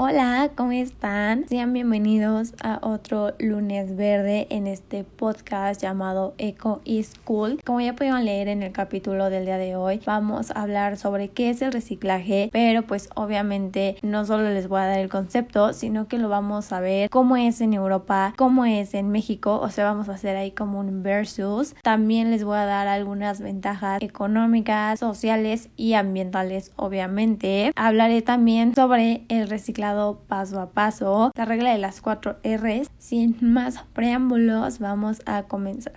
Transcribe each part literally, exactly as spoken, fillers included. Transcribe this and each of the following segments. Hola, ¿cómo están? Sean bienvenidos a otro lunes verde en este podcast llamado Eco is Cool. Como ya pudieron leer en el capítulo del día de hoy, vamos a hablar sobre qué es el reciclaje, pero pues obviamente no solo les voy a dar el concepto, sino que lo vamos a ver cómo es en Europa, cómo es en México, o sea, vamos a hacer ahí como un versus. También les voy a dar algunas ventajas económicas, sociales y ambientales, obviamente. Hablaré también sobre el reciclaje paso a paso, la regla de las cuatro R's. Sin más preámbulos, vamos a comenzar.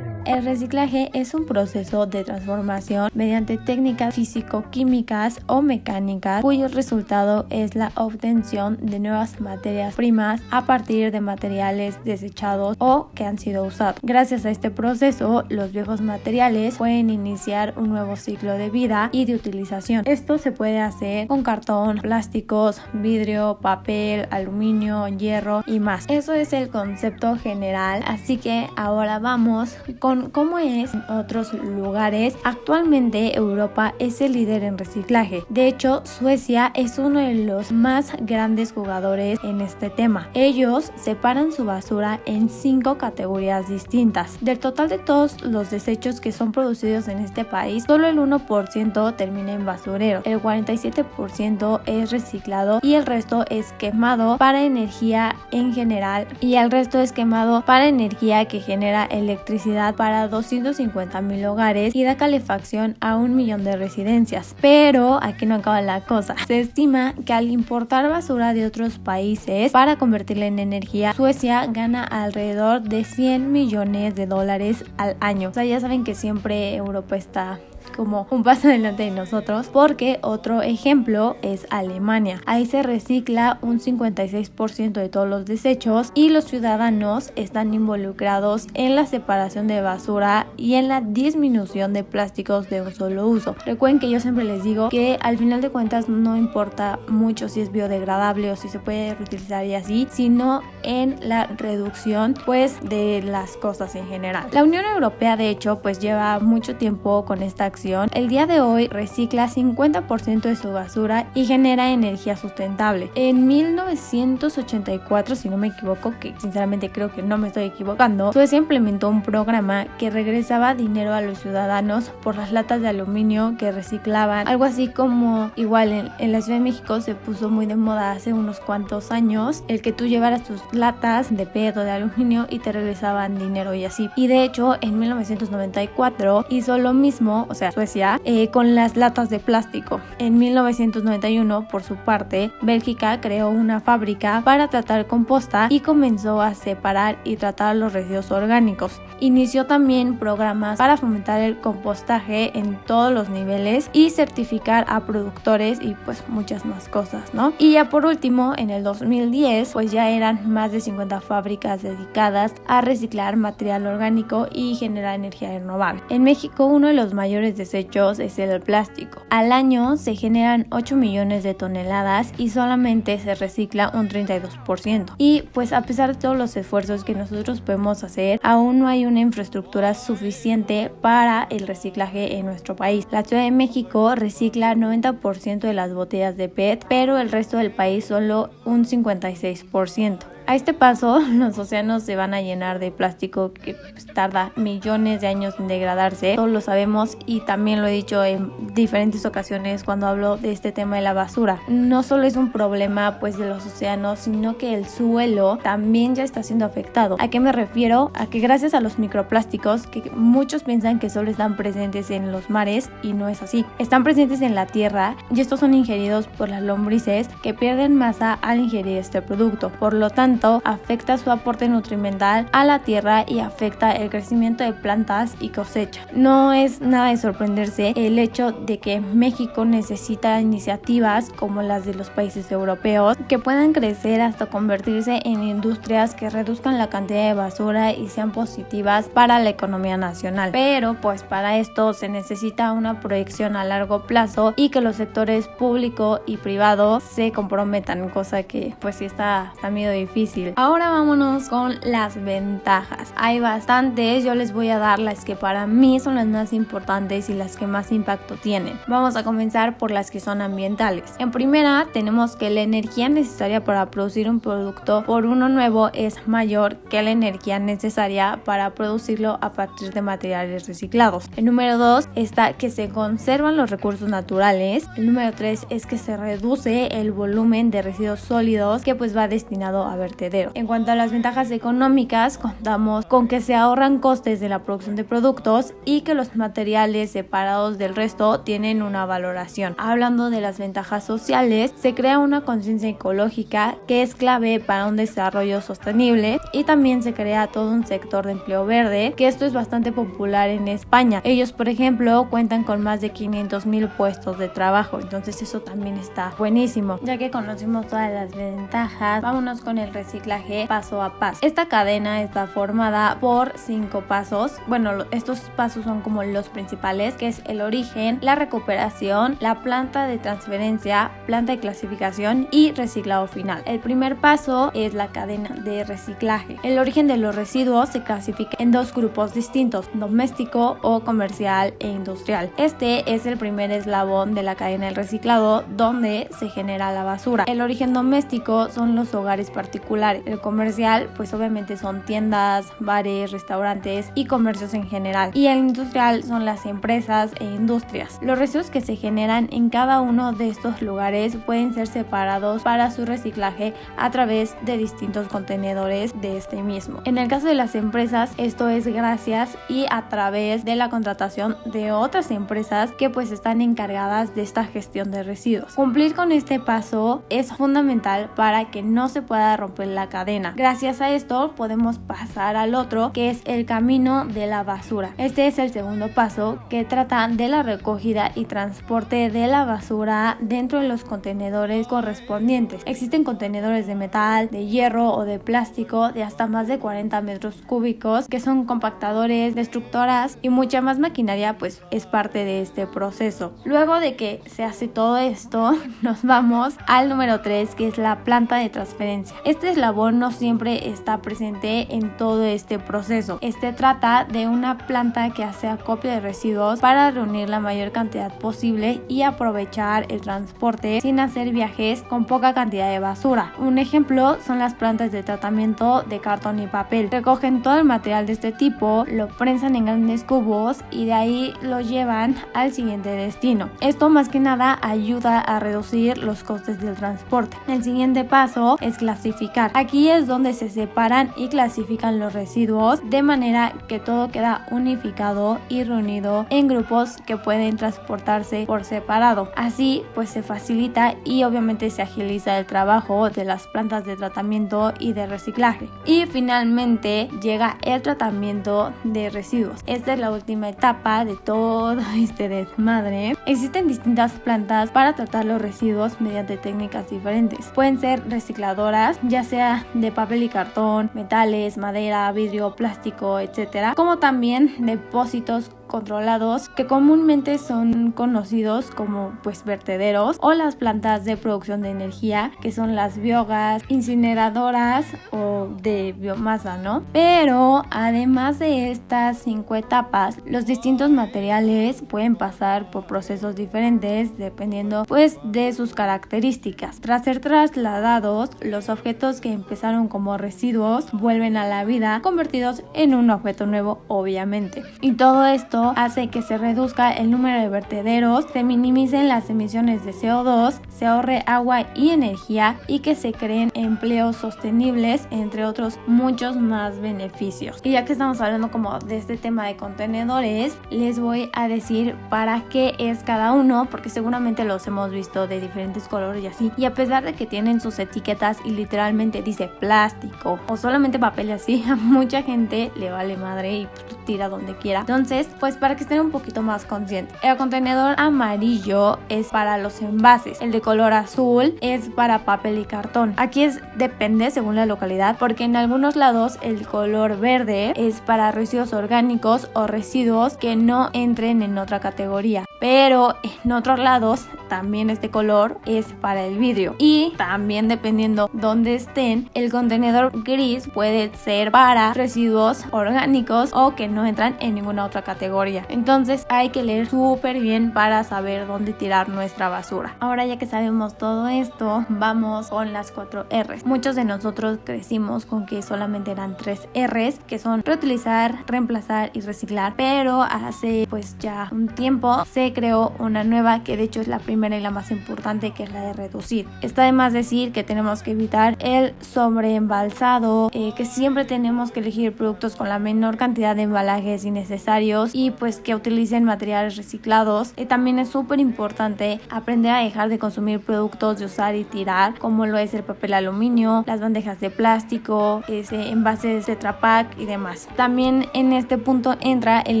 El reciclaje es un proceso de transformación mediante técnicas físico-químicas o mecánicas cuyo resultado es la obtención de nuevas materias primas a partir de materiales desechados o que han sido usados. Gracias a este proceso, los viejos materiales pueden iniciar un nuevo ciclo de vida y de utilización. Esto se puede hacer con cartón, plásticos, vidrio, papel, aluminio, hierro y más. Eso es el concepto general, así que ahora vamos con ¿cómo es en otros lugares? Actualmente Europa es el líder en reciclaje. De hecho, Suecia es uno de los más grandes jugadores en este tema. Ellos separan su basura en cinco categorías distintas. Del total de todos los desechos que son producidos en este país, solo el uno por ciento termina en basurero, el cuarenta y siete por ciento es reciclado y el resto es quemado para energía en general y el resto es quemado para energía que genera electricidad para para doscientos cincuenta mil hogares y da calefacción a un millón de residencias. Pero aquí no acaba la cosa. Se estima que al importar basura de otros países para convertirla en energía, Suecia gana alrededor de cien millones de dólares al año. O sea, ya saben que siempre Europa está como un paso adelante de nosotros, porque otro ejemplo es Alemania. Ahí se recicla un cincuenta y seis por ciento de todos los desechos y los ciudadanos están involucrados en la separación de basura y en la disminución de plásticos de un solo uso. Recuerden que yo siempre les digo que al final de cuentas no importa mucho si es biodegradable o si se puede reutilizar y así, sino en la reducción pues de las cosas en general. La Unión Europea de hecho pues lleva mucho tiempo con esta acción. El día de hoy recicla cincuenta por ciento de su basura y genera energía sustentable. En mil novecientos ochenta y cuatro, si no me equivoco, que sinceramente creo que no me estoy equivocando, Suecia implementó un programa que regresaba dinero a los ciudadanos por las latas de aluminio que reciclaban. Algo así como, igual en, en la Ciudad de México se puso muy de moda hace unos cuantos años, el que tú llevaras tus latas de P E T o de aluminio y te regresaban dinero y así. Y de hecho, en mil novecientos noventa y cuatro hizo lo mismo, o sea, Suecia, eh, con las latas de plástico. En mil novecientos noventa y uno, por su parte, Bélgica creó una fábrica para tratar composta y comenzó a separar y tratar los residuos orgánicos. Inició también programas para fomentar el compostaje en todos los niveles y certificar a productores y pues muchas más cosas, ¿no? Y ya por último, en el dos mil diez, pues ya eran más de cincuenta fábricas dedicadas a reciclar material orgánico y generar energía renovable. En México, uno de los mayores desechos es el plástico. Al año se generan ocho millones de toneladas y solamente se recicla un treinta y dos por ciento. Y pues a pesar de todos los esfuerzos que nosotros podemos hacer, aún no hay una infraestructura suficiente para el reciclaje en nuestro país. La Ciudad de México recicla noventa por ciento de las botellas de P E T, pero el resto del país solo un cincuenta y seis por ciento. A este paso, los océanos se van a llenar de plástico que pues, tarda millones de años en degradarse. Todos lo sabemos y también lo he dicho en diferentes ocasiones cuando hablo de este tema de la basura. No solo es un problema pues de los océanos, sino que el suelo también ya está siendo afectado. ¿A qué me refiero? A que gracias a los microplásticos, que muchos piensan que solo están presentes en los mares y no es así. Están presentes en la tierra y estos son ingeridos por las lombrices que pierden masa al ingerir este producto. Por lo tanto, crecimiento, afecta su aporte nutrimental a la tierra y afecta el crecimiento de plantas y cosecha. No es nada de sorprenderse el hecho de que México necesita iniciativas como las de los países europeos que puedan crecer hasta convertirse en industrias que reduzcan la cantidad de basura y sean positivas para la economía nacional. Pero pues para esto se necesita una proyección a largo plazo y que los sectores público y privado se comprometan, cosa que pues sí está, está medio difícil. Ahora vámonos con las ventajas. Hay bastantes, yo les voy a dar las que para mí son las más importantes y las que más impacto tienen. Vamos a comenzar por las que son ambientales. En primera tenemos que la energía necesaria para producir un producto por uno nuevo es mayor que la energía necesaria para producirlo a partir de materiales reciclados. El número dos está que se conservan los recursos naturales. El número tres es que se reduce el volumen de residuos sólidos que pues va destinado a vertedero. En cuanto a las ventajas económicas, contamos con que se ahorran costes de la producción de productos y que los materiales separados del resto tienen una valoración. Hablando de las ventajas sociales, se crea una conciencia ecológica que es clave para un desarrollo sostenible y también se crea todo un sector de empleo verde, que esto es bastante popular en España. Ellos, por ejemplo, cuentan con más de quinientos mil puestos de trabajo, entonces eso también está buenísimo. Ya que conocimos todas las ventajas, vámonos con el reciclaje paso a paso. Esta cadena está formada por cinco pasos. Bueno, estos pasos son como los principales, que es el origen, la recuperación, la planta de transferencia, planta de clasificación y reciclado final. El primer paso es la cadena de reciclaje. El origen de los residuos se clasifica en dos grupos distintos: doméstico o comercial e industrial. Este es el primer eslabón de la cadena del reciclado, donde se genera la basura. El origen doméstico son los hogares particulares. El comercial pues obviamente son tiendas, bares, restaurantes y comercios en general. Y el industrial son las empresas e industrias. Los residuos que se generan en cada uno de estos lugares pueden ser separados para su reciclaje a través de distintos contenedores de este mismo. En el caso de las empresas, esto es gracias y a través de la contratación de otras empresas que pues están encargadas de esta gestión de residuos. Cumplir con este paso es fundamental para que no se pueda romper la cadena. Gracias a esto podemos pasar al otro, que es el camino de la basura. Este es el segundo paso, que trata de la recogida y transporte de la basura dentro de los contenedores correspondientes. Existen contenedores de metal, de hierro o de plástico de hasta más de cuarenta metros cúbicos, que son compactadores, destructoras y mucha más maquinaria, pues es parte de este proceso. Luego de que se hace todo esto, nos vamos al número tres, que es la planta de transferencia. Este eslabón no siempre está presente en todo este proceso. Este trata de una planta que hace acopio de residuos para reunir la mayor cantidad posible y aprovechar el transporte sin hacer viajes con poca cantidad de basura. Un ejemplo son las plantas de tratamiento de cartón y papel. Recogen todo el material de este tipo, lo prensan en grandes cubos y de ahí lo llevan al siguiente destino. Esto más que nada ayuda a reducir los costes del transporte. El siguiente paso es clasificar. Aquí es donde se separan y clasifican los residuos de manera que todo queda unificado y reunido en grupos que pueden transportarse por separado. Así pues se facilita y obviamente se agiliza el trabajo de las plantas de tratamiento y de reciclaje. Y finalmente llega el tratamiento de residuos. Esta es la última etapa de todo este desmadre. Existen distintas plantas para tratar los residuos mediante técnicas diferentes. Pueden ser recicladoras, ya sea de papel y cartón, metales, madera, vidrio, plástico, etcétera, como también depósitos controlados, que comúnmente son conocidos como pues vertederos, o las plantas de producción de energía, que son las biogás, incineradoras o de biomasa, ¿no? Pero además de estas cinco etapas, los distintos materiales pueden pasar por procesos diferentes dependiendo pues de sus características. Tras ser trasladados, los objetos que empezaron como residuos vuelven a la vida, convertidos en un objeto nuevo, obviamente. Y todo esto esto hace que se reduzca el número de vertederos, se minimicen las emisiones de C O dos, se ahorre agua y energía y que se creen empleos sostenibles, entre otros muchos más beneficios. Y ya que estamos hablando como de este tema de contenedores, les voy a decir para qué es cada uno, porque seguramente los hemos visto de diferentes colores y así, y a pesar de que tienen sus etiquetas y literalmente dice plástico o solamente papel y así, a mucha gente le vale madre y pues, tira donde quiera. Entonces, pues para que estén un poquito más conscientes, el contenedor amarillo es para los envases, el de color azul es para papel y cartón. Aquí es depende según la localidad, porque en algunos lados el color verde es para residuos orgánicos o residuos que no entren en otra categoría, pero en otros lados también este color es para el vidrio. Y también dependiendo donde estén, el contenedor gris puede ser para residuos orgánicos o que no entran en ninguna otra categoría. Entonces hay que leer súper bien para saber dónde tirar nuestra basura. Ahora ya que sabemos todo esto, vamos con las cuatro erres. Muchos de nosotros crecimos con que solamente eran tres erres, que son reutilizar, reemplazar y reciclar, pero hace pues ya un tiempo se creó una nueva que de hecho es la primera y la más importante, que es la de reducir. Está de más decir que tenemos que evitar el sobreembalsado, eh, que siempre tenemos que elegir productos con la menor cantidad de embalajes innecesarios y pues que utilicen materiales reciclados. Eh, también es súper importante aprender a dejar de consumir productos de usar y tirar, como lo es el papel aluminio, las bandejas de plástico, ese, envases de Tetra Pak y demás. También en este punto entra el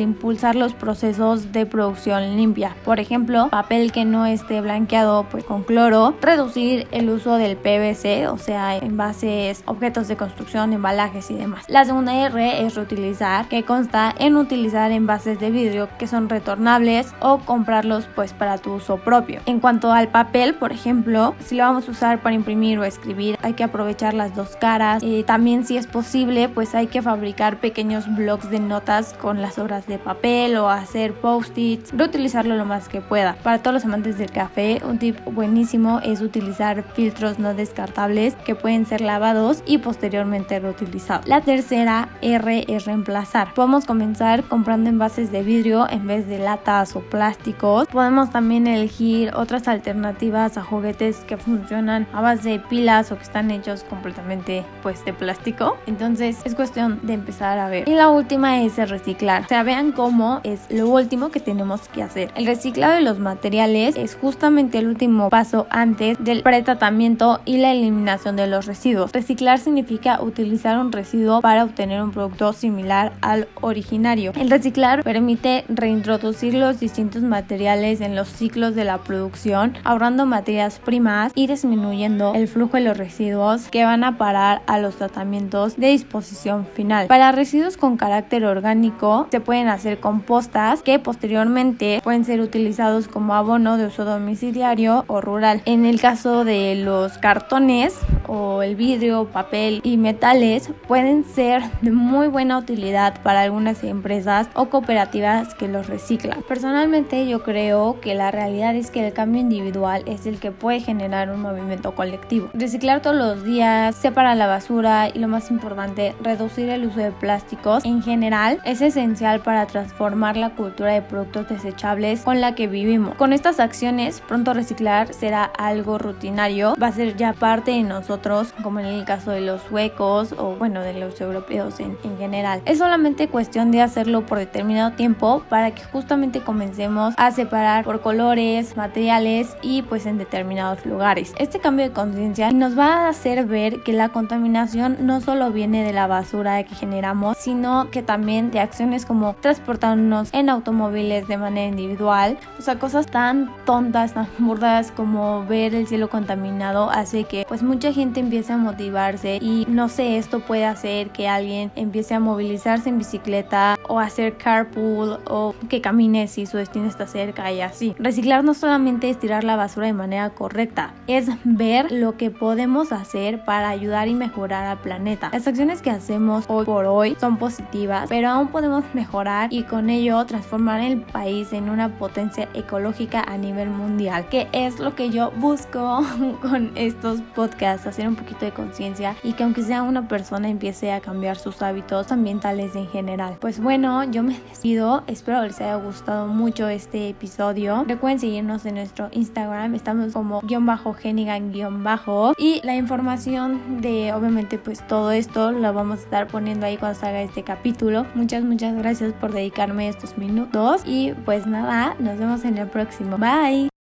impulsar los procesos de producción limpia, por ejemplo papel que no esté blanqueado pues con cloro, reducir el uso del P V C, o sea envases, objetos de construcción, embalajes y demás. La segunda R es reutilizar, que consta en utilizar envases de vidrio que son retornables o comprarlos pues para tu uso propio. En cuanto al papel, por ejemplo, si lo vamos a usar para imprimir o escribir, hay que aprovechar las dos caras. Eh, también si es posible pues hay que fabricar pequeños blocs de notas con las obras de papel o hacer post-its, reutilizarlo lo más que pueda. Para todos los amantes del café, un tip buenísimo es utilizar filtros no descartables que pueden ser lavados y posteriormente reutilizados. La tercera R es reemplazar. Podemos comenzar comprando envases de vidrio en vez de latas o plásticos. Podemos también elegir otras alternativas a juguetes que funcionan a base de pilas o que están hechos completamente pues de plástico. Entonces es cuestión de empezar a ver. Y la última es el reciclar. O sea, vean cómo es lo último que tenemos que hacer. El reciclado de los materiales es justamente el último paso antes del pretratamiento y la eliminación de los residuos. Reciclar significa utilizar un residuo para obtener un producto similar al originario. El reciclar permite reintroducir los distintos materiales en los ciclos de la producción, ahorrando materias primas y disminuyendo el flujo de los residuos que van a parar a los tratamientos de disposición final. Para residuos con carácter orgánico se pueden hacer compostas que posteriormente pueden ser utilizados como abono de uso domiciliario o rural. En el caso de los cartones o el vidrio, papel y metales, pueden ser de muy buena utilidad para algunas empresas o cooperativas que los reciclan. Personalmente yo creo que la realidad es que el cambio individual es el que puede generar un movimiento colectivo. Reciclar todos los días, separar la basura y lo más importante, reducir el uso de plásticos en general es esencial para transformar la cultura de productos desechables con la que vivimos. Con estas acciones, pronto reciclar será algo rutinario, va a ser ya parte de nosotros, como en el caso de los suecos o bueno de los europeos en, en general. Es solamente cuestión de hacerlo por determinado tiempo para que justamente comencemos a separar por colores, materiales y pues en determinados lugares. Este cambio de conciencia nos va a hacer ver que la contaminación no solo viene de la basura que generamos, sino que también de acciones como transportarnos en automóviles de manera individual. O sea, cosas tan tontas, tan burdas como ver el cielo contaminado hace que pues mucha gente empiece a motivarse y no sé, esto puede hacer que alguien empiece a movilizarse en bicicleta o hacer carpool o que camine si su destino está cerca y así. Reciclar no solamente es tirar la basura de manera correcta, es ver lo que podemos hacer para ayudar y mejorar al planeta. Las acciones que hacemos hoy por hoy son positivas, pero aún podemos mejorar y con ello transformar el país en una potencia ecológica a nivel mundial, que es lo que yo busco con estos podcasts. hacer un poquito de conciencia y que aunque sea una persona empiece a cambiar sus hábitos ambientales en general. Pues bueno, yo me despido, espero les haya gustado mucho este episodio. Recuerden seguirnos en nuestro Instagram, estamos como guión bajo Genigan guión bajo, y la información de obviamente pues todo esto la vamos a estar poniendo ahí cuando salga este capítulo. Muchas muchas gracias por dedicarme estos minutos y pues nada, nos vemos en el próximo. Bye.